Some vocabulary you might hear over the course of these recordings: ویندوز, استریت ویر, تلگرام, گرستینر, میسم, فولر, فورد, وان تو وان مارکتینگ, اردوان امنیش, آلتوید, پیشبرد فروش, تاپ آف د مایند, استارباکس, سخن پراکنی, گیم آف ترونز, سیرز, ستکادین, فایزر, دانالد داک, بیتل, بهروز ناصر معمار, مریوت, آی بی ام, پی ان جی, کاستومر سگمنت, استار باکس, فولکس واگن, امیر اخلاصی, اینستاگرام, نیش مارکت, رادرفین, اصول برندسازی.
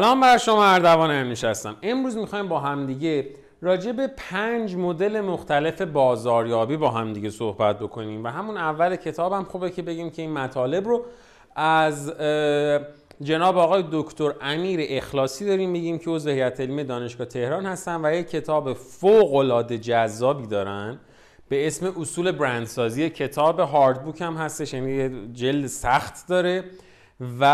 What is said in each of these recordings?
سلام بر شما، اردوان امنیش هستم. امروز میخوایم با همدیگه راجع به 5 مدل مختلف بازاریابی با همدیگه صحبت بکنیم و همون اول کتابم خوبه که بگیم که این مطالب رو از جناب آقای دکتر امیر اخلاصی داریم، میگیم که عضو هیئت علمی دانشگاه تهران هستن و یک کتاب فوق‌العاده جذابی دارن به اسم اصول برندسازی. کتاب هارد بوک هم هستش، یعنی جلد سخت داره و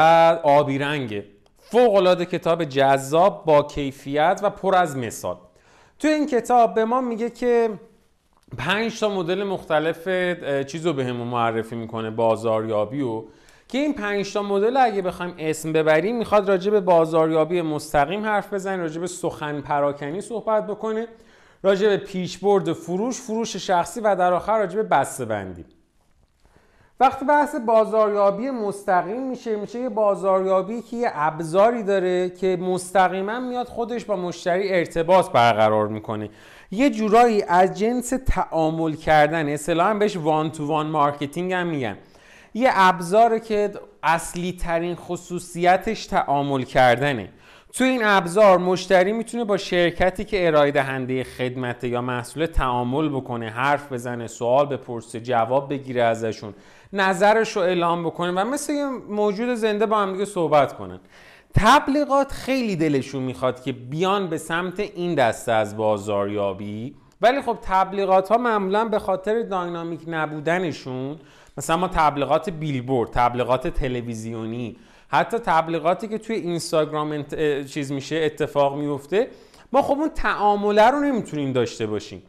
آبی رنگه. فوق‌العاده کتاب جذاب، با کیفیت و پر از مثال. تو این کتاب به ما میگه که 5 تا مدل مختلف چیز رو به همون معرفی میکنه، بازاریابی رو، که این 5 تا مدل اگه بخوایم اسم ببریم میخواد راجع به بازاریابی مستقیم حرف بزنه، راجع به سخن پراکنی صحبت بکنه، راجع به پیشبرد فروش، فروش شخصی و در آخر راجع به بسته‌بندی. وقتی بحث بازاریابی مستقیم میشه یه بازاریابی که یه ابزاری داره که مستقیما میاد خودش با مشتری ارتباط برقرار میکنه، یه جورایی از جنس تعامل کردن، اصطلاحاً بهش وان تو وان مارکتینگ هم میگن. یه ابزاره که اصلی ترین خصوصیتش تعامل کردنه. تو این ابزار مشتری میتونه با شرکتی که ارائه دهنده خدمت یا محصول تعامل بکنه، حرف بزنه، سوال بپرسه، جواب بگیره ازشون، نظرش رو اعلام بکنه و مثل یه موجود زنده با هم دیگه صحبت کنن. تبلیغات خیلی دلشون میخواد که بیان به سمت این دسته از بازاریابی، ولی خب تبلیغات ها معمولا به خاطر داینامیک نبودنشون، مثلا ما تبلیغات بیلبورد، تبلیغات تلویزیونی، حتی تبلیغاتی که توی اینستاگرام چیز میشه، اتفاق میفته، ما خب اون تعامله رو نمیتونیم داشته باشیم.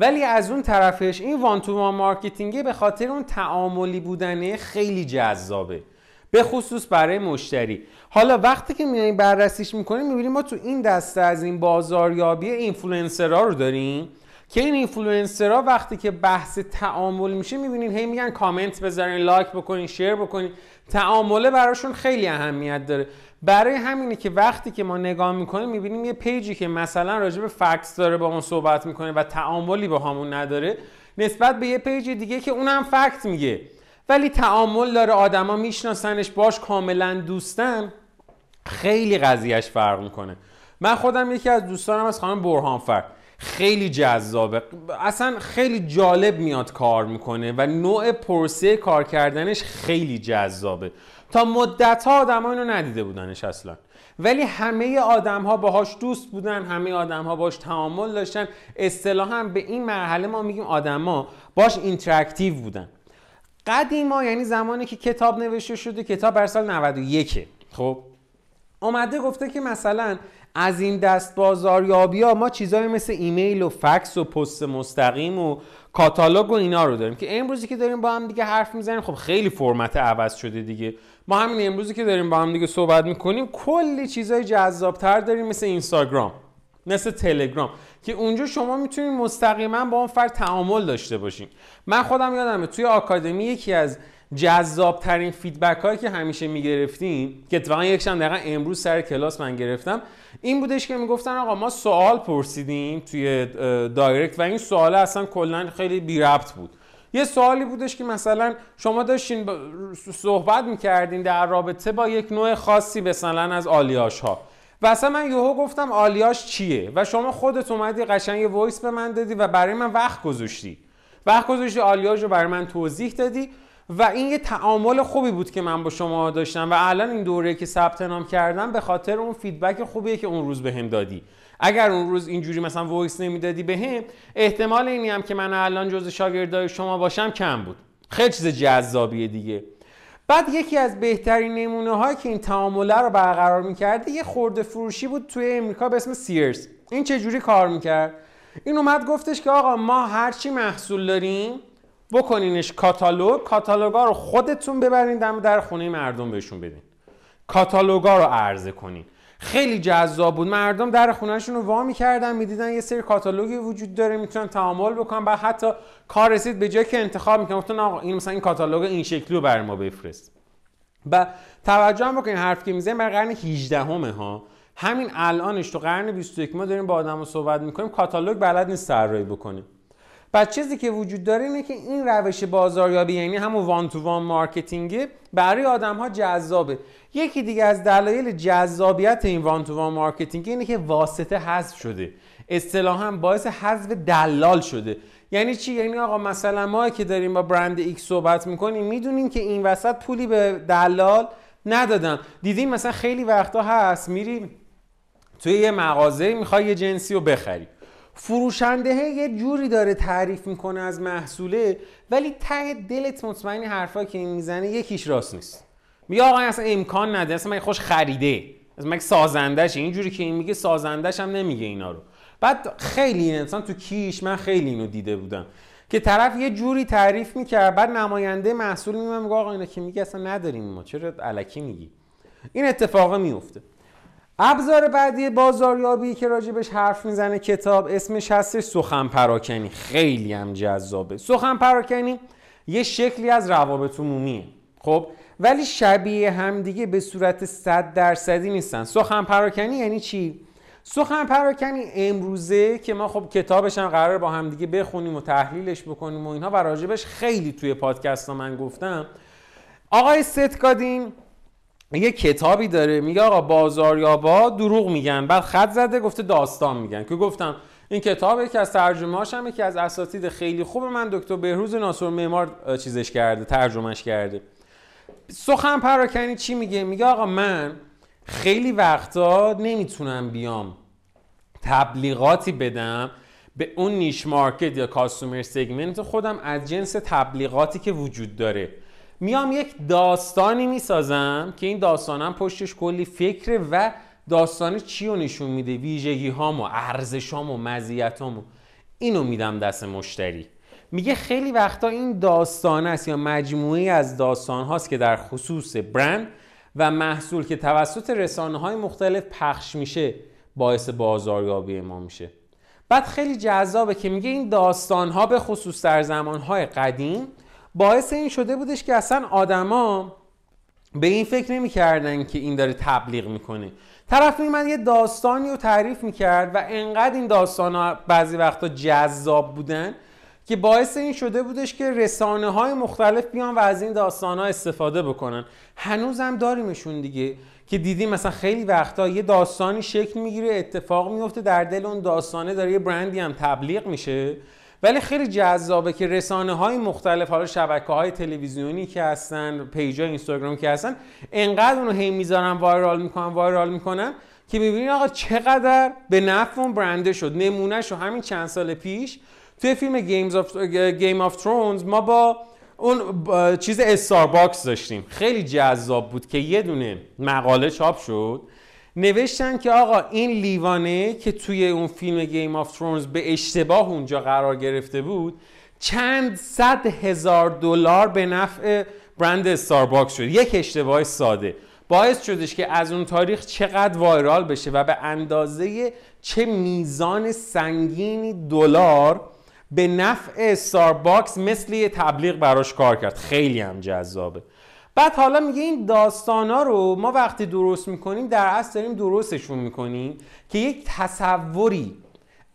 ولی از اون طرفش این وان تو وان مارکتینگ به خاطر اون تعاملی بودنه خیلی جذابه، به خصوص برای مشتری. حالا وقتی که میایم بررسیش میکنیم میبینیم ما تو این دسته از این بازاریابی اینفلوئنسرها رو داریم که این اینفلوئنسرها وقتی که بحث تعامل میشه میبینین هی میگن کامنت بذارین، لایک بکنین، شیر بکنین. تعامله براشون خیلی اهمیت داره. برای همینه که وقتی که ما نگاه میکنیم میبینیم یه پیجی که مثلا راجع به فکس داره با ما صحبت میکنه و تعاملی با همون نداره، نسبت به یه پیج دیگه که اونم فکت میگه ولی تعامل داره، آدما میشناسنش، باش کاملا دوستن، خیلی قضیهش فرق میکنه. من خودم یکی از دوستانم از خانم برهانفر، خیلی جذابه، اصلا خیلی جالب میاد کار میکنه و نوع پرسه کار کردنش خیلی جذابه. تا مدت‌ها آدم‌ها اینو ندیده بودنش اصلا، ولی همه آدم‌ها باهاش دوست بودن، همه آدم‌ها باهاش تعامل داشتن. اصطلاحاً به این مرحله ما میگیم آدم‌ها باهاش اینتراکتیو بودن. قدیما، یعنی زمانی که کتاب نوشته شده، کتاب بر سال 91، خب اومده گفته که مثلا از این دست بازاریابی‌ها ما چیزایی مثل ایمیل و فکس و پست مستقیم و کاتالوگ و اینا رو داریم که امروزی که داریم با هم دیگه حرف میزنیم خب خیلی فرمت عوض شده دیگه. ما همین امروزی که داریم با هم دیگه صحبت میکنیم کلی چیزای جذابتر داریم، مثل اینستاگرام، مثل تلگرام، که اونجا شما میتونید مستقیما با اون فرد تعامل داشته باشین. من خودم یادمه توی آکادمی یکی از جذاب ترین فیدبک هایی که همیشه میگرفتیم، که اتفاقا یکشم دقیقا امروز سر کلاس من گرفتم، این بودش که میگفتن آقا ما سوال پرسیدیم توی دایرکت و این سوال اصلا کلا خیلی بی ربط بود. یه سوالی بودش که مثلا شما داشتین صحبت میکردین در رابطه با یک نوع خاصی، مثلا از آلیاژ ها، و اصلا من یهو گفتم آلیاژ چیه و شما خودت اومدی قشنگ یه وایس به من دادی و برای من وقت گذاشتی آلیاژ رو برای من توضیح دادی و این یه تعامل خوبی بود که من با شما داشتم و الان این دوره که ثبت نام کردم به خاطر اون فیدبک خوبیه که اون روز بهم دادی. اگر اون روز اینجوری مثلا وایس نمیدادی بهم، احتمال اینی هم که من الان جزء شاگردای شما باشم کم بود. خیلی چیز جذابیه دیگه. بعد یکی از بهترین نمونه‌هایی که این تعامله رو برقرار می‌کرد یه خرده فروشی بود توی آمریکا به اسم سیرز. این چه جوری کار می‌کرد؟ این اومد گفتش که آقا ما هر چی محصول داریم بکنینش کاتالوگا رو خودتون ببرین دم در خونه مردم بهشون بدین، کاتالوگا رو عرضه کنین. خیلی جذاب بود، مردم در خونهشون رو وا می‌کردن، می‌دیدن یه سری کاتالوگی وجود داره، میتونن تعامل بکنن. بعد حتی کار رسید به جایی که انتخاب می‌کنن، گفتن آقا این مثلا این کاتالوگ این شکلی رو برای ما بفرست. و توجه هم بکنین حرف که می‌زنیم برای قرن 18 ها، همین الانش تو قرن 21 ما داریم با آدم‌ها صحبت می‌کنیم، کاتالوگ بلد نیست طراحی بکنه. پس چیزی که وجود داره اینه که این روش بازاریابی، یعنی همون وان تو وان مارکتینگ، برای آدم‌ها جذابه. یکی دیگه از دلایل جذابیت این وان تو وان مارکتینگ اینه که واسطه حذف شده. اصطلاحاً باعث حذف دلال شده. یعنی چی؟ یعنی آقا مثلا ما که داریم با برند ایکس صحبت می‌کنیم، میدونیم که این وسط پولی به دلال ندادم. دیدیم مثلا خیلی وقتا هست میری توی یه مغازه میخوای یه جنسی رو بخری، فروشنده یه جوری داره تعریف میکنه از محصوله، ولی ته دلت مطمئنی حرفا که این میزنه یکیش راست نیست. میگه آقا اصلا امکان نداره، اصلا مگه خوش خریده، اصلا مگه سازندشه، اینجوری که این میگه سازندش هم نمیگه اینا رو. بعد خیلی این انسان تو کیش، من خیلی اینو دیده بودم که طرف یه جوری تعریف میکرد، بعد نماینده محصول میمونه میگه آقا اینا که میگه اصلا نداریم ما، چرا الکی میگی. این اتفاق میفته. ابزار بعدی بازاریابی که راجبش حرف میزنه کتاب، اسمش هستش سخن پراکنی. خیلی هم جذابه. سخن پراکنی یه شکلی از روابط عمومیه، خب، ولی شبیه همدیگه به صورت 100% نیستن. سخن پراکنی یعنی چی؟ سخن پراکنی امروزه که ما خب کتابش هم قراره با همدیگه بخونیم و تحلیلش بکنیم و اینها، و راجبش خیلی توی پادکست ها من گفتم. آقای ستکادین یه کتابی داره، میگه آقا بازاریابا دروغ میگن، بعد خط زده گفته داستان میگن، که گفتم این کتاب یکی از ترجمه‌هاش هم یکی از اساتید خیلی خوب من دکتر بهروز ناصر معمار چیزش کرده، ترجمهش کرده. سخن پراکنی چی میگه؟ میگه آقا من خیلی وقتا نمیتونم بیام تبلیغاتی بدم به اون نیش مارکت یا کاستومر سگمنت خودم از جنس تبلیغاتی که وجود داره. میام یک داستانی میسازم که این داستانم پشتش کلی فکره و داستانی چی رو نشون میده، ویژگی هامو، ارزش هامو، مزیت هامو، اینو میدم دست مشتری. میگه خیلی وقتا این داستان است یا مجموعی از داستان هاست که در خصوص برند و محصول که توسط رسانه های مختلف پخش میشه باعث بازاریابی ما میشه. بعد خیلی جذابه که میگه این داستان ها به خصوص در زمان های قدیم باعث این شده بودش که اصلا آدما به این فکر نمی کردن که این داره تبلیغ میکنه. طرف میمد یه داستانی رو تعریف میکرد و انقدر این داستان ها بعضی وقتا جذاب بودن که باعث این شده بودش که رسانه های مختلف بیان و از این داستان ها استفاده بکنن. هنوز هم داریمشون دیگه، که دیدیم مثلا خیلی وقتا یه داستانی شکل میگیره، اتفاق میفته، در دل اون داستانه داره یه برندی هم تبلیغ میشه. ولی خیلی جذابه که رسانه های مختلف، حالا شبکه های تلویزیونی که هستن، پیج های اینستاگرام که هستن، انقدر اونو هی میذارن وایرال میکنن که میبینین آقا چقدر به نفع اون برنده شد. نمونهشو همین چند سال پیش توی فیلم گیم آف ترونز ما با اون چیز استار باکس داشتیم. خیلی جذاب بود که یه دونه مقاله چاپ شد، نوشتن که آقا این لیوانه که توی اون فیلم گیم آف ترونز به اشتباه اونجا قرار گرفته بود، چند $100,000 به نفع برند استارباکس شد. یک اشتباه ساده باعث شدش که از اون تاریخ چقدر وایرال بشه و به اندازه چه میزان سنگینی دلار به نفع استارباکس مثل یه تبلیغ براش کار کرد. خیلی هم جذابه. بعد حالا میگه این داستانا رو ما وقتی درست میکنیم، در اصل داریم درستشون میکنیم که یک تصوری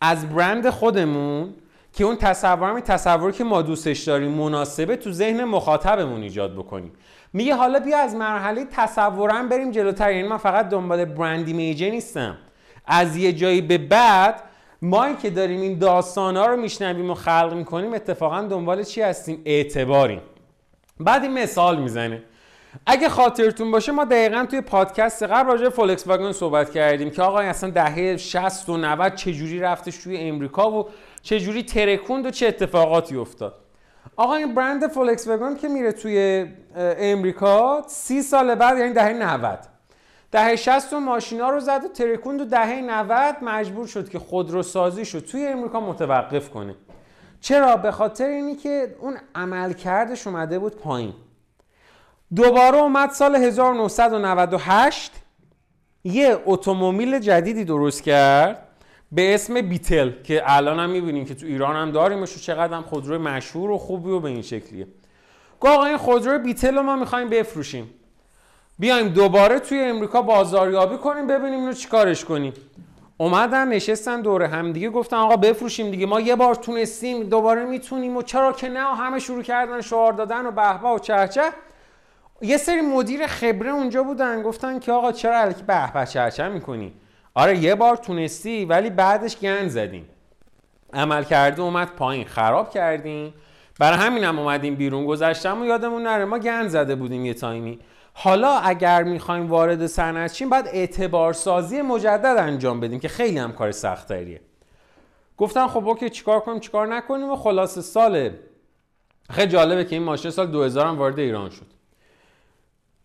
از برند خودمون که اون تصوری که ما دوستش داریم مناسبه تو ذهن مخاطبمون ایجاد بکنیم. میگه حالا بیا از مرحله تصورم بریم جلوتر، یعنی من فقط دنبال برند ایمیج نیستم، از یه جایی به بعد ما که داریم این داستانا رو میشنویم و خلق میکنیم اتفاقا دنبال چی هستیم؟ اعتباریم. بعد این مثال میزنه، اگه خاطرتون باشه ما دقیقاً توی پادکست قبل راجع به فولکس واگن صحبت کردیم که آقا اصلا دهه 60 و 90 چجوری رفتش توی امریکا و چجوری ترکوند و چه اتفاقاتی افتاد. آقا این برند فولکس واگن که میره توی امریکا 30 سال بعد، یعنی دهه 90، دهه 60 و ماشینا رو زد و ترکوند و دهه 90 مجبور شد که خودروسازیشو توی امریکا متوقف کنه. چرا؟ به خاطر اینی که اون عملکردش اومده بود پایین. دوباره اومد سال 1998 یه اتومبیل جدیدی درست کرد به اسم بیتل که الان هم میبینیم که تو ایران هم داریمش و چقدر هم خودروی مشهور و خوبی و به این شکلیه. گفت آقا این خودروی بیتل رو ما میخوایم بفروشیم، بیایم دوباره توی امریکا بازاریابی کنیم، ببینیم اینو چیکارش کنیم. اومدن نشستن دور هم دیگه گفتن آقا بفروشیم دیگه، ما یه بار تونستیم دوباره میتونیم و چرا که نه، همه شروع کردن شعار دادن و به به و چهچه. یه سری مدیر خبره اونجا بودن گفتن که آقا چرا الکی به به چهچه میکنی؟ آره یه بار تونستی ولی بعدش گند زدیم، عمل کرده اومد پایین، خراب کردیم، برای همین هم اومدیم بیرون، گذشتم و یادمون نره ما گند زده بودیم یه تایمی. حالا اگر میخوایم وارد صنعت شیم باید اعتبارسازی مجدد انجام بدیم که خیلی هم کار سختیه. گفتن خب اوکی چیکار کنیم چیکار نکنیم و خلاصه سال خیلی جالبه که این ماشین سال 2000 هم وارد ایران شد.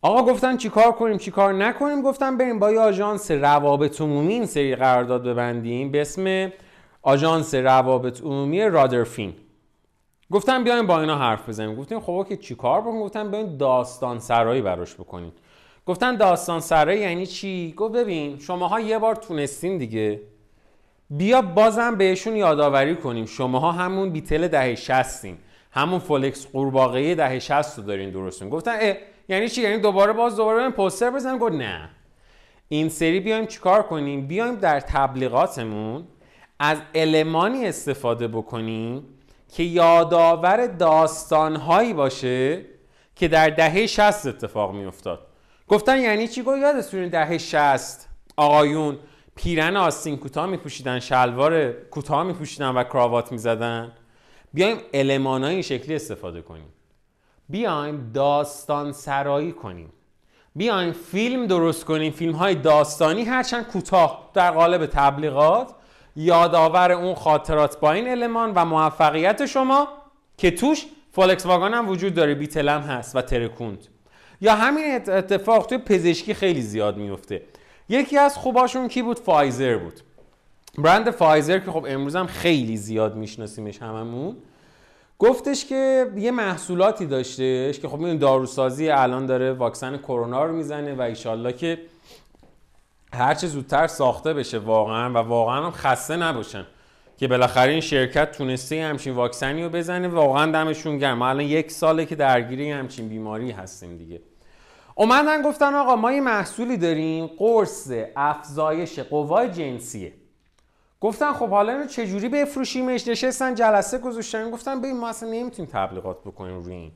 آقا گفتن چیکار کنیم چیکار نکنیم، گفتن بریم با یه آژانس روابط عمومی این سری قرارداد ببندیم به اسم آژانس روابط عمومی رادرفین. گفتم بیایم با اینا حرف بزنیم. گفتیم خب اوکی چیکار بکنیم؟ گفتم بیاین داستان سرایی براش بکنید. گفتن داستان سرایی یعنی چی؟ گفت ببین شماها یه بار تونستین دیگه، بیا بازم بهشون یادآوری کنیم شماها همون بیتل دهه 60 همون فولکس قورباغه دهه 60 رو دارین درست می‌گین. گفتن یعنی چی؟ یعنی دوباره بریم پوستر بزنیم؟ گفت نه، این سری بیایم چیکار کنیم؟ بیایم در تبلیغاتمون از المانی استفاده بکنیم که یادآور داستان‌هایی باشه که در دهه 60 اتفاق می‌افتاد. گفتن یعنی چی؟ گفت یادتون دهه 60 آقایون پیرن آستین کوتاه می‌پوشیدن، شلوار کوتاه می‌پوشیدن و کراوات می‌زدن. بیایم المان‌های این شکلی استفاده کنیم. بیایم داستان سرایی کنیم. بیایم فیلم درست کنیم، فیلم‌های داستانی هرچند کوتاه در قالب تبلیغات، یادآور اون خاطرات با این المان و موفقیت شما که توش فولکس واگن هم وجود داره، بیتل هم هست و ترکوند. یا همین اتفاق توی پزشکی خیلی زیاد میفته. یکی از خوباشون کی بود؟ فایزر بود. برند فایزر که خب امروز هم خیلی زیاد میشناسیمش هممون، گفتش که یه محصولاتی داشتهش که خب این داروسازی الان داره واکسن کرونا رو میزنه و ایشالله که هر چه زودتر ساخته بشه واقعا و واقعا هم خسته نباشن که بالاخره این شرکت تونسته همچین واکسنی رو بزنه. واقعا دمشون گرم، ما الان یک ساله که درگیری همچین بیماری هستیم دیگه. اومدن گفتن آقا ما یه محصولی داریم قرص افزایش قوای جنسیه. گفتن خب حالا اینو چجوری بفروشیمش؟ نشستن جلسه گذاشتن گفتن ببین ما اصلا نمیتونیم تبلیغات بکنیم روی این.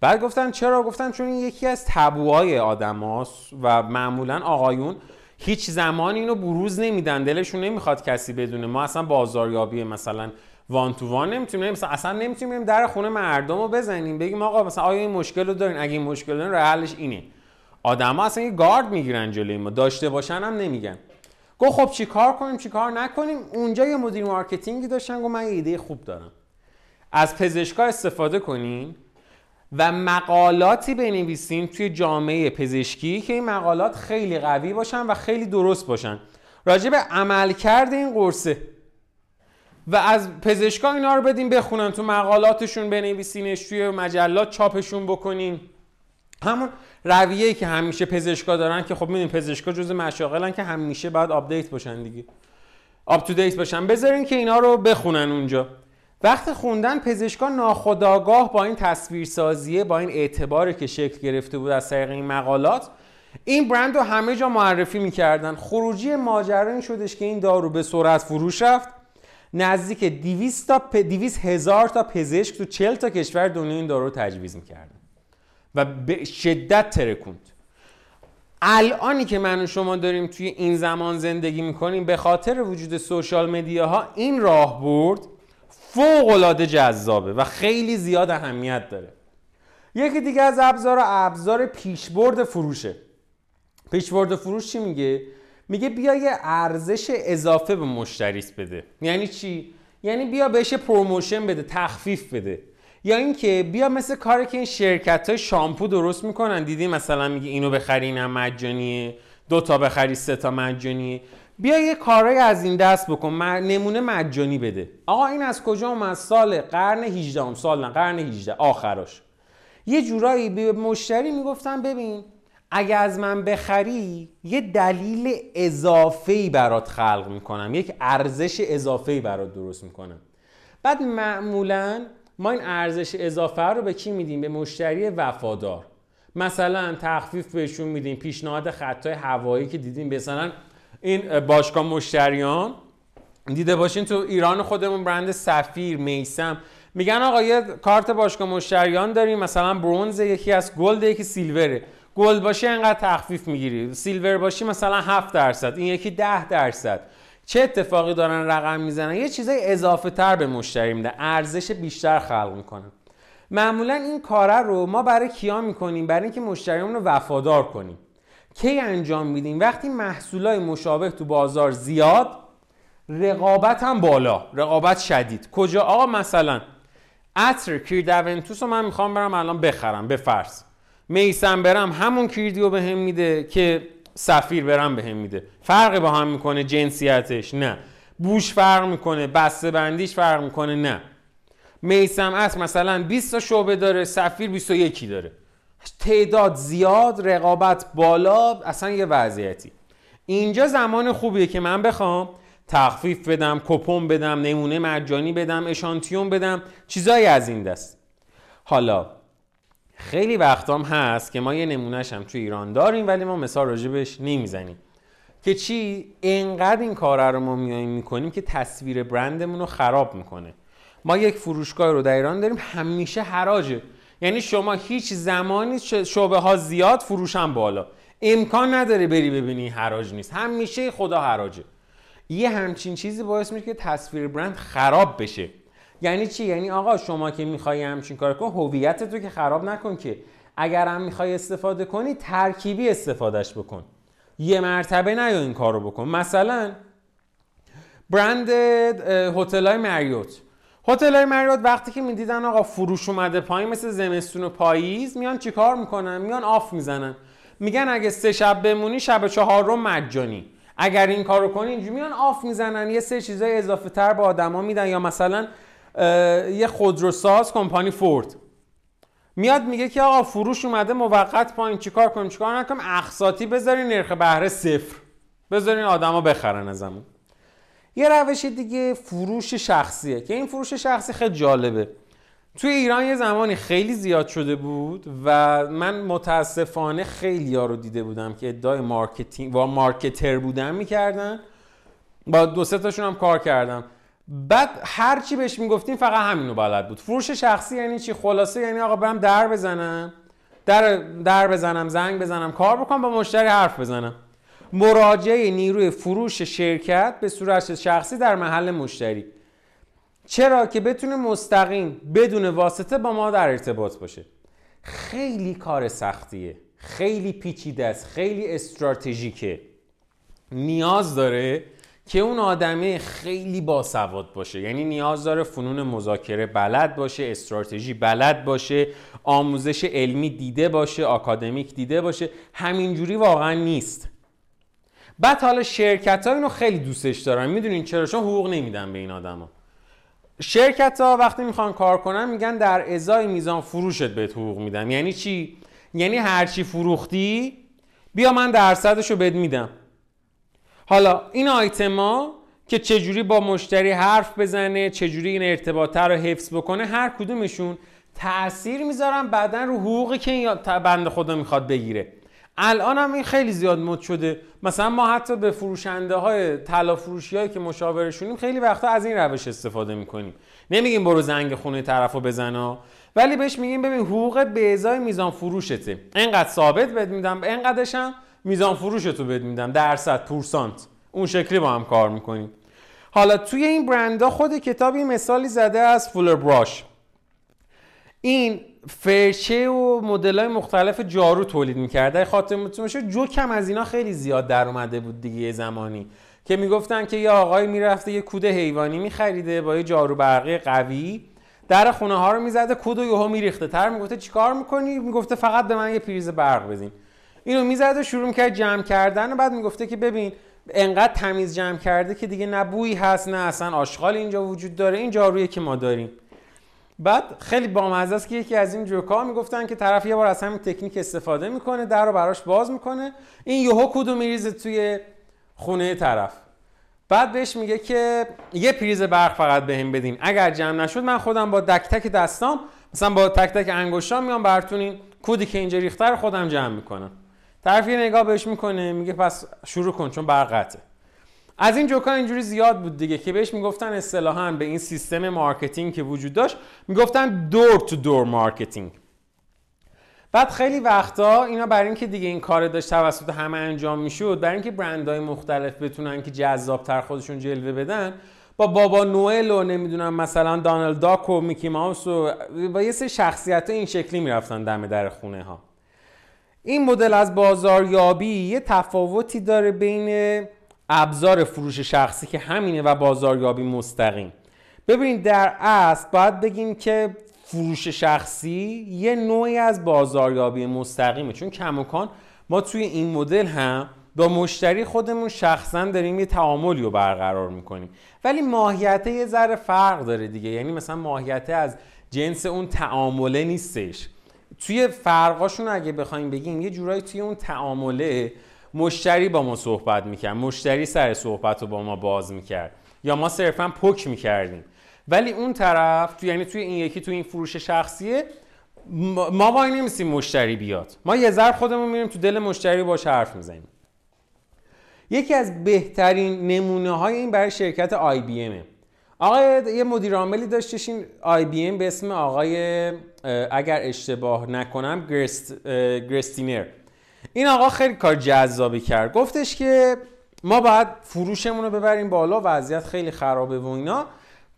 بعد گفتن چرا؟ گفتن چون این یکی از تابوهای آدماست و معمولا آقایون هیچ زمان اینو بروز نمیدن، دلشون نمیخواد کسی بدونه. ما اصلا بازاریابی مثلا وان تو وان نمیتونیم، اصلا نمیتونیم در خونه مردم رو بزنیم بگیم آقا مثلا آیا این مشکل رو دارین؟ اگه این مشکل رو دارین راه حلش اینه. آدما اصلا یه گارد میگیرن جلوی ما، داشته باشن هم نمیگن. گفت خب چیکار کنیم چیکار نکنیم؟ اونجا یه مدیر مارکتینگی داشتن گفت من یه ایده خوب دارم، از پزشکا استفاده کنین و مقالاتی بنویسیم توی جامعه پزشکی که این مقالات خیلی قوی باشن و خیلی درست باشن راجع به عملکرد این قرصه و از پزشکا اینا رو بدیم بخونن، تو مقالاتشون بنویسینش، توی مجلات چاپشون بکنین. همون رویه‌ای که همیشه پزشکا دارن که خب می‌دونین پزشکا جزء مشاغلن که همیشه باید آپدیت باشن دیگه، آپ تو دیت باشن، بذارین که اینا رو بخونن اونجا. وقت خوندن پزشکان ناخودآگاه با این تصویرسازیه، با این اعتباری که شکل گرفته بود از طریق این مقالات، این برند رو همه جا معرفی میکردن. خروجی ماجرا این شدش که این دارو به سرعت فروش رفت، نزدیک 200,000 تا پزشک تو 40 تا کشور دنیا این دارو رو تجویز میکردن و به شدت ترکوند. الانی که من و شما داریم توی این زمان زندگی میکنیم به خاطر وجود سوشال مدیاها این راهبرد فوق‌العاده جذابه و خیلی زیاد اهمیت داره. یکی دیگه از ابزار پیشبرد فروشه. پیشبرد فروش چی میگه؟ میگه بیا یه ارزش اضافه به مشتریت بده. یعنی چی؟ یعنی بیا بهش پروموشن بده، تخفیف بده. یا اینکه بیا مثل کاری که این شرکت‌های شامپو درست میکنن، دیدی مثلا میگه اینو بخری اینم مجانیه، 2 تا بخری 3 تا مجانیه. بیا یه کارای از این دست بکن، نمونه مجانی بده. آقا این از کجا اومد؟ سال قرن 18 سال نه قرن 18 آخرش یه جورایی به مشتری میگفتن ببین اگه از من بخری یه دلیل اضافه‌ای برات خلق میکنم، یک ارزش اضافه‌ای برات درست میکنم. بعد معمولاً ما این ارزش اضافه رو به کی میدیم؟ به مشتری وفادار. مثلا تخفیف بهشون میدیم، پیشنهاد خطای هوایی که دیدیم مثلا این باشگاه مشتریان دیده باشین تو ایران خودمون برند سفیر، میسم، میگن آقا یه کارت باشگاه مشتریان داریم، مثلا برونز، یکی از گلد، یکی سیلوره. گلد باشی انقدر تخفیف میگیری، سیلور باشی مثلا 7%، این یکی 10%. چه اتفاقی دارن رقم میزنن؟ یه چیزای اضافه تر به مشتری میده، ارزش بیشتر خلق میکنن. معمولا این کاره رو ما برای کیا میکنیم؟ برای اینکه مشتریمون رو وفادار کنیم. کی انجام میدیم؟ وقتی محصولای مشابه تو بازار زیاد، رقابت هم بالا، رقابت شدید. کجا؟ آقا مثلا عطر کیردونتوس رو من میخوام برم الان بخرم، به فرض میسم برم همون کیردیو بهم میده که سفیر برم بهم میده. فرقی با هم میکنه جنسیتش؟ نه. بوش فرق میکنه؟ بسته بندیش فرق میکنه؟ نه. میسم عطر مثلا 20 تا شعبه داره، سفیر 21 داره. تعداد زیاد، رقابت بالا، اصلا یه وضعیتی. اینجا زمان خوبیه که من بخوام تخفیف بدم، کوپن بدم، نمونه مجانی بدم، اشانتیون بدم، چیزایی از این دست. حالا خیلی وقتام هست که ما یه نمونه‌ش هم تو ایران داریم ولی ما مثال راجبش نمیزنیم که چی؟ اینقدر این کارا رو ما میایم میکنیم که تصویر برندمون رو خراب میکنه. ما یک فروشگاه رو در ایران داریم همیشه حراجه، یعنی شما هیچ زمانی شعبه ها زیاد، فروش هم بالا، امکان نداره بری ببینی حراج نیست، همیشه خدا حراجه. یه همچین چیزی باعث میشه که تصویر برند خراب بشه. یعنی چی؟ یعنی آقا شما که میخوای همچین کار کن، هویتت رو که خراب نکن که. اگر هم میخوای استفاده کنی ترکیبی استفادهش بکن، یه مرتبه نیا این کار رو بکن. مثلا برند هتل‌های مریوت، هتل‌های مریوت وقتی که میدیدن آقا فروش اومده پایین مثل زمستون و پاییز، میان چیکار میکنن؟ میان آف میزنن، میگن اگه 3 شب بمونی شب 4 مجانی، اگر این کارو کنی اینجوری. میان آف میزنن، یه سری چیزای اضافه تر به آدما میدن. یا مثلا یه خودروساز، کمپانی فورد، میاد میگه که آقا فروش اومده موقت پایین، چیکار کنیم چیکار نکنیم؟ اقساطی بذارین، نرخ بهره 0 بذارین، آدما بخرن ازمون. یه روش دیگه فروش شخصیه که این فروش شخصی خیلی جالبه. توی ایران یه زمانی خیلی زیاد شده بود و من متاسفانه خیلی‌ها رو دیده بودم که ادعای مارکتینگ و مارکتر بودن می‌کردن. با 2-3 تاشون هم کار کردم. بعد هر چی بهش میگفتیم فقط همینو بلد بود. فروش شخصی یعنی چی؟ خلاصه یعنی آقا برم در بزنم، در بزنم، زنگ بزنم، کار بکنم، با مشتری حرف بزنم. مراجعه نیروی فروش شرکت به صورت شخصی در محل مشتری. چرا؟ که بتونه مستقیم بدون واسطه با ما در ارتباط باشه. خیلی کار سختیه، خیلی پیچیده است، خیلی استراتژیکه. نیاز داره که اون آدمه خیلی باسواد باشه، یعنی نیاز داره فنون مذاکره بلد باشه، استراتژی بلد باشه، آموزش علمی دیده باشه، آکادمیک دیده باشه. همینجوری واقعا نیست. بعد حالا شرکت‌ها اینو خیلی دوستش دارن. میدونین چرا؟ چون حقوق نمیدن به این آدما. شرکت‌ها وقتی میخوان کار کنن میگن در ازای میزان فروشت بهت حقوق میدم. یعنی چی؟ یعنی هر چی فروختی بیا من درصدشو بهت میدم. حالا این آیتما که چجوری با مشتری حرف بزنه، چجوری این ارتباطه رو حفظ بکنه، هر کدومشون تأثیر میذارن بعدن رو حقوقی که این بنده خدا میخواد بگیره. الان هم این خیلی زیاد مد شده. مثلا ما حتی به فروشنده های طلا فروشی هایی که مشاورشونیم خیلی وقتا از این روش استفاده میکنیم. نمیگیم برو زنگ خونه طرفو بزنا، ولی بهش میگیم ببین حقوقت به ازای میزان فروشته، اینقدر ثابت بد میدم، اینقدرش هم میزان فروشتو بد میدم، درصد، پورسانت. اون شکلی با هم کار میکنیم. حالا توی این برندا خود کتابی مثالی زده از فولر براش، این فرشه و مدل‌های مختلف جارو تولید می‌کرده. خاطرتون باشه جوکم از اینا خیلی زیاد در اومده بود دیگه یه زمانی، که میگفتن که یه آقای میرفته یه کود حیوانی می‌خریده با یه جارو برقی قوی، در خونه‌ها رو می‌زده، کودو یهو می‌ریخته. طرف میگفته چیکار می‌کنی؟ میگفته فقط به من یه پریز برق بدین. اینو می‌زده شروع می‌کرد جمع کردن و بعد میگفته که ببین انقدر تمیز جمع کرده که دیگه نه بویی هست نه اصلا آشغال اینجا وجود داره، این جارویی که ما داریم. بعد خیلی بامزه است که یکی از این جوکا میگفتن که طرف یه بار از همین تکنیک استفاده میکنه، در رو براش باز میکنه، این یهو کودو میریزه توی خونه طرف. بعد بهش میگه که یه پریز برق فقط بهم بدین، اگر جمع نشود من خودم با تک تک دستام، مثلا با تک تک انگشتام میام براتون این کودی که اینجا ریخته رو خودم جمع میکنم. طرف یه نگاه بهش میکنه، میگه پس شروع کن چون برق قطعه. از این جوکا اینجوری زیاد بود دیگه که بهش میگفتن اصطلاحاً به این سیستم مارکتینگ که وجود داشت میگفتن دور تو دور مارکتینگ. بعد خیلی وقتا اینا برای اینکه دیگه این کار داشت توسط همه انجام میشد، برای اینکه برندهای مختلف بتونن که جذابتر خودشون جلوه بدن، با بابا نوئل و نمیدونم مثلا دانالد داک و میکی ماوس و با یه سری شخصیت این شکلی میرفتن دم در خونه ها. این مدل از بازاریابی یه تفاوتی داره بین ابزار فروش شخصی که همینه و بازاریابی مستقیم. ببینید در اصل باید بگیم که فروش شخصی یه نوعی از بازاریابی مستقیمه، چون کماکان ما توی این مدل هم با مشتری خودمون شخصا داریم یه تعاملی رو برقرار میکنیم، ولی ماهیته یه ذره فرق داره دیگه. یعنی مثلا ماهیته از جنس اون تعامله نیستش. توی فرقاشون اگه بخوایم بگیم یه جورایی توی اون تعامله مشتری با ما صحبت میکرد، مشتری سر صحبت رو با ما باز میکرد یا ما صرفا پک میکردیم، ولی اون طرف توی این یکی توی این فروش شخصیه ما وای نمیسیم مشتری بیاد، ما یه ذره خودمون میریم تو دل مشتری باش حرف میزنیم. یکی از بهترین نمونه های این برای شرکت آی بی امه. آقای یه مدیر عاملی داشتش این آی بی ام به اسم آقای اگر اشتباه نکنم گرستینر. این آقا خیلی کار جذابی کرد، گفتش که ما باید فروشمون رو ببریم بالا، وضعیت خیلی خرابه و اینا.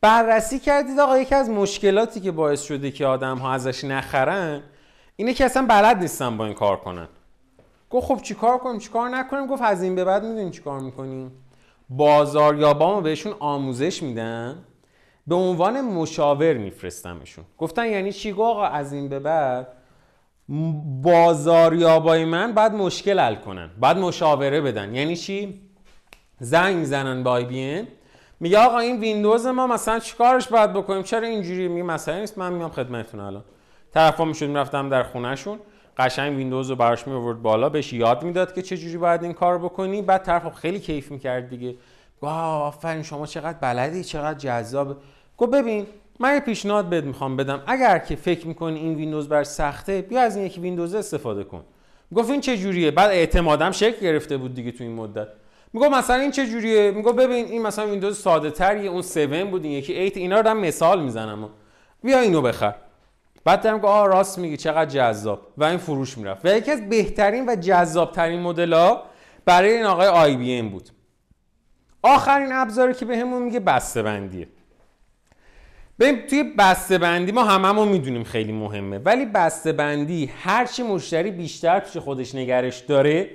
بررسی کردید آقا یکی از مشکلاتی که باعث شده که آدم ها ازش نخرن اینه که اصلا بلد نیستن با این کار کنن. گفت خب چیکار کنیم چیکار نکنیم؟ گفت از این به بعد میدونیم چیکار میکنیم، بازاریابامو بهشون آموزش میدن، به عنوان مشاور میفرستمشون. گفتن یعنی چی؟ گفت آقا از این به بعد بازاریابای من بعد مشکل حل کنن، بعد مشاوره بدن. یعنی چی؟ زنگ میزنن به آی بی ام میگه آقا این ویندوز ما مثلا چیکارش باید بکنیم، چرا اینجوری؟ میگه مسئله نیست من میام خدمتتون. الان طرفا میشد میرفتم در خونهشون قشنگ ویندوز رو براش میورد بالا، بهش یاد میداد که چجوری باید این کار بکنی، بعد طرف خیلی کیف میکرد دیگه. واو آفرین شما چقدر بلدی، چقدر جذاب. گفت ببین من یه پیشنهاد بهت میخوام بدم، اگر که فکر میکنی این ویندوز بر سخته بیا از این یکی ویندوز استفاده کن. گفت این چه جوریه؟ بعد اعتمادم شکل گرفته بود دیگه تو این مدت. میگه مثلا این چه جوریه؟ میگه ببین این مثلا ویندوز ساده تری، اون 7 بود این یکی 8، اینا رو دارم مثال میزنم، بیا اینو بخر. بعد دارم که آه راست میگی چقدر جذاب، و این فروش میرفت. و یکی از بهترین و جذابترین مدل‌ها برای این آقای آی بی ام بود. آخرین ابزاری که بهمون میگه بسته‌بندیه. ببین توی بسته‌بندی ما هممون میدونیم خیلی مهمه، ولی بسته‌بندی هر چی مشتری بیشتر پیش خودش نگرش داره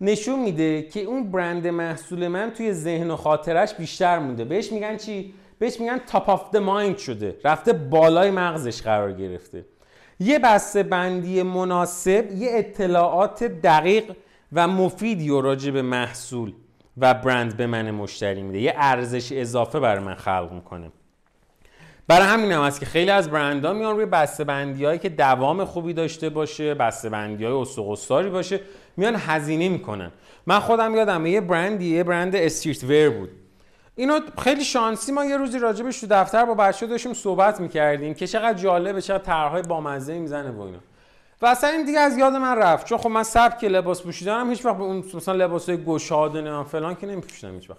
نشون میده که اون برند محصول من توی ذهن و خاطرش بیشتر مونده. بهش میگن چی؟ بهش میگن تاپ آف د مایند شده، رفته بالای مغزش قرار گرفته. یه بسته بندی مناسب یه اطلاعات دقیق و مفیدی و راجع به محصول و برند به من مشتری میده، یه ارزش اضافه برای من خلق میکنه. برای همین هم هست که خیلی از برندها میان روی بسته بندی هایی که دوام خوبی داشته باشه، بسته بندی های اسقوساری باشه، میان هزینه میکنن. من خودم یادمه یه برند استریت ویر بود. اینو خیلی شانسی ما یه روزی راجبش تو دفتر با بچه‌ها داشتیم صحبت می‌کردیم که چقدر جالبه، چقدر طرح‌های بامزه می‌زنه و اینا. و اصلا این دیگه از یاد من رفت، چون خب من سبک لباس پوشیدنم هیچ وقت اون مثلا لباسای گشاده نه فلان که نمی‌پوشیدم هیچ وقت.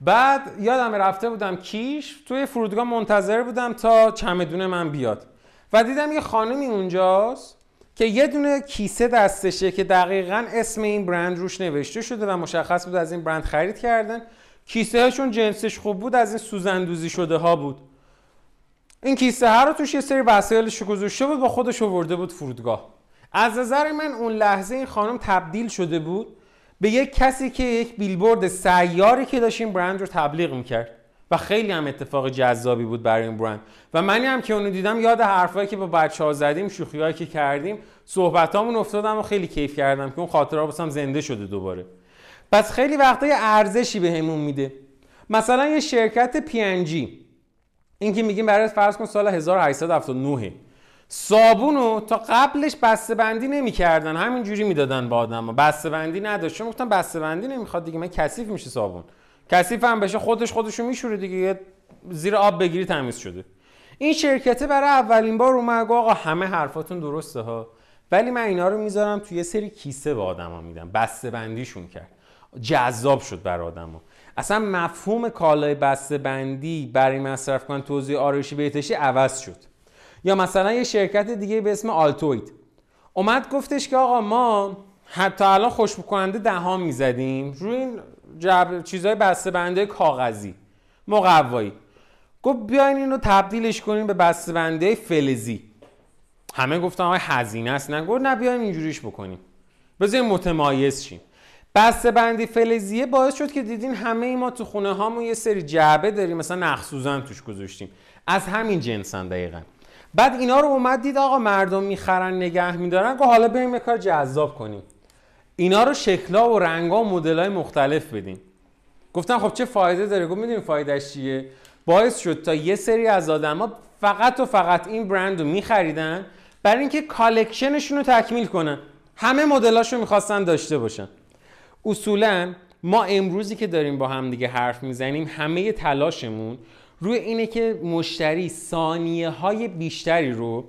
بعد یادم رفته بودم کیش توی فرودگاه منتظر بودم تا چمدون من بیاد و دیدم یه خانمی اونجاست که یه دونه کیسه دستشه که دقیقاً اسم این برند روش نوشته شده و مشخص بود از این برند خرید کردن. کیسه هاشون جنسش خوب بود، از این سوزندوزی شده ها بود. این کیسه ها رو توش یه سری وسایلش گذاشته بود، با خودش آورده بود فرودگاه. از نظر من اون لحظه این خانم تبدیل شده بود به یک کسی که یک بیلبورد سیاری که داشت این برند رو تبلیغ میکرد و خیلی هم اتفاق جذابی بود برای این برند. و منی هم که اونو دیدم یاد حرفایی که با بچه‌ها زدیم، شوخیایی که کردیم، صحبتامون افتادم و خیلی کیف کردم که اون خاطره‌ها واسم زنده شده دوباره. پس خیلی وقتا یه ارزشی بهمون میده. مثلا یه شرکت پی ان جی، این که میگیم برای فرض کن سال 1879 صابونو تا قبلش بسته‌بندی نمی‌کردن، همینجوری میدادن به آدم‌ها، بسته‌بندی نداشت. چون گفتن بسته‌بندی نمیخواد دیگه، من کثیف میشه صابون، کثیف هم بشه خودشو میشوره دیگه، زیر آب بگیری تمیز شده. این شرکته برای اولین بار اومد آقا همه حرفاتون درسته ها، ولی من اینا رو میذارم توی سری کیسه به آدما میدم، بسته‌بندیشون کرد. جذاب شد برای آدم‌ها. اصلا مفهوم کالای بسته بندی برای مصرف کننده توزیع آرایشی بهداشتی عوض شد. یا مثلا یه شرکت دیگه به اسم آلتوید اومد گفتش که آقا ما حتی الان خوشبو کننده دهان می‌زدیم روی این چیزای بسته بندی کاغذی مقوایی، گفت بیاین اینو تبدیلش کنیم به بسته بندی فلزی. همه گفتن آقا هزینه است، نگو نه بیایم اینجوریش بکنیم بذاریم متمایز شیم. بسته بندی فلزیه باعث شد که دیدین همه ما تو خونه هامون یه سری جعبه داریم مثلا نخسوزن توش گذاشتیم، از همین جنسن دقیقاً. بعد اینا رو اومد دید آقا مردم میخرن نگه میدارن، گفت حالا بریم یه کار جذاب کنیم، اینا رو شکل‌ها و رنگ‌ها و مدل‌های مختلف بدیم. گفتن خب چه فایده داره؟ گفت میدونی فایدهش چیه؟ باعث شد تا یه سری از آدما فقط و فقط این برند رو می‌خریدن برای اینکه کالکشنشون رو تکمیل کنن، همه مدلاشو می‌خواستن داشته باشن. اصولا ما امروزی که داریم با هم دیگه حرف میزنیم همه تلاشمون روی اینه که مشتری ثانیه‌های بیشتری رو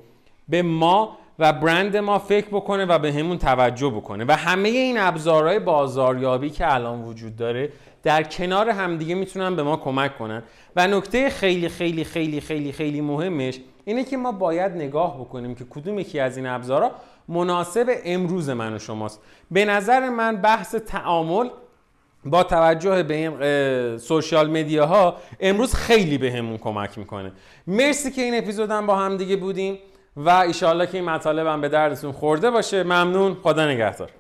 به ما و برند ما فکر بکنه و به همون توجه بکنه و همه این ابزارهای بازاریابی که الان وجود داره در کنار همدیگه میتونن به ما کمک کنن. و نکته خیلی خیلی خیلی خیلی خیلی مهمش اینه که ما باید نگاه بکنیم که کدوم یکی از این ابزارها مناسب امروز من و شماست. به نظر من بحث تعامل با توجه به این سوشال مدیاها امروز خیلی به همون کمک میکنه. مرسی که این اپیزودم با هم دیگه بودیم و ان شاءالله که این مطالب هم به دردتون خورده باشه. ممنون، خدا نگهدار.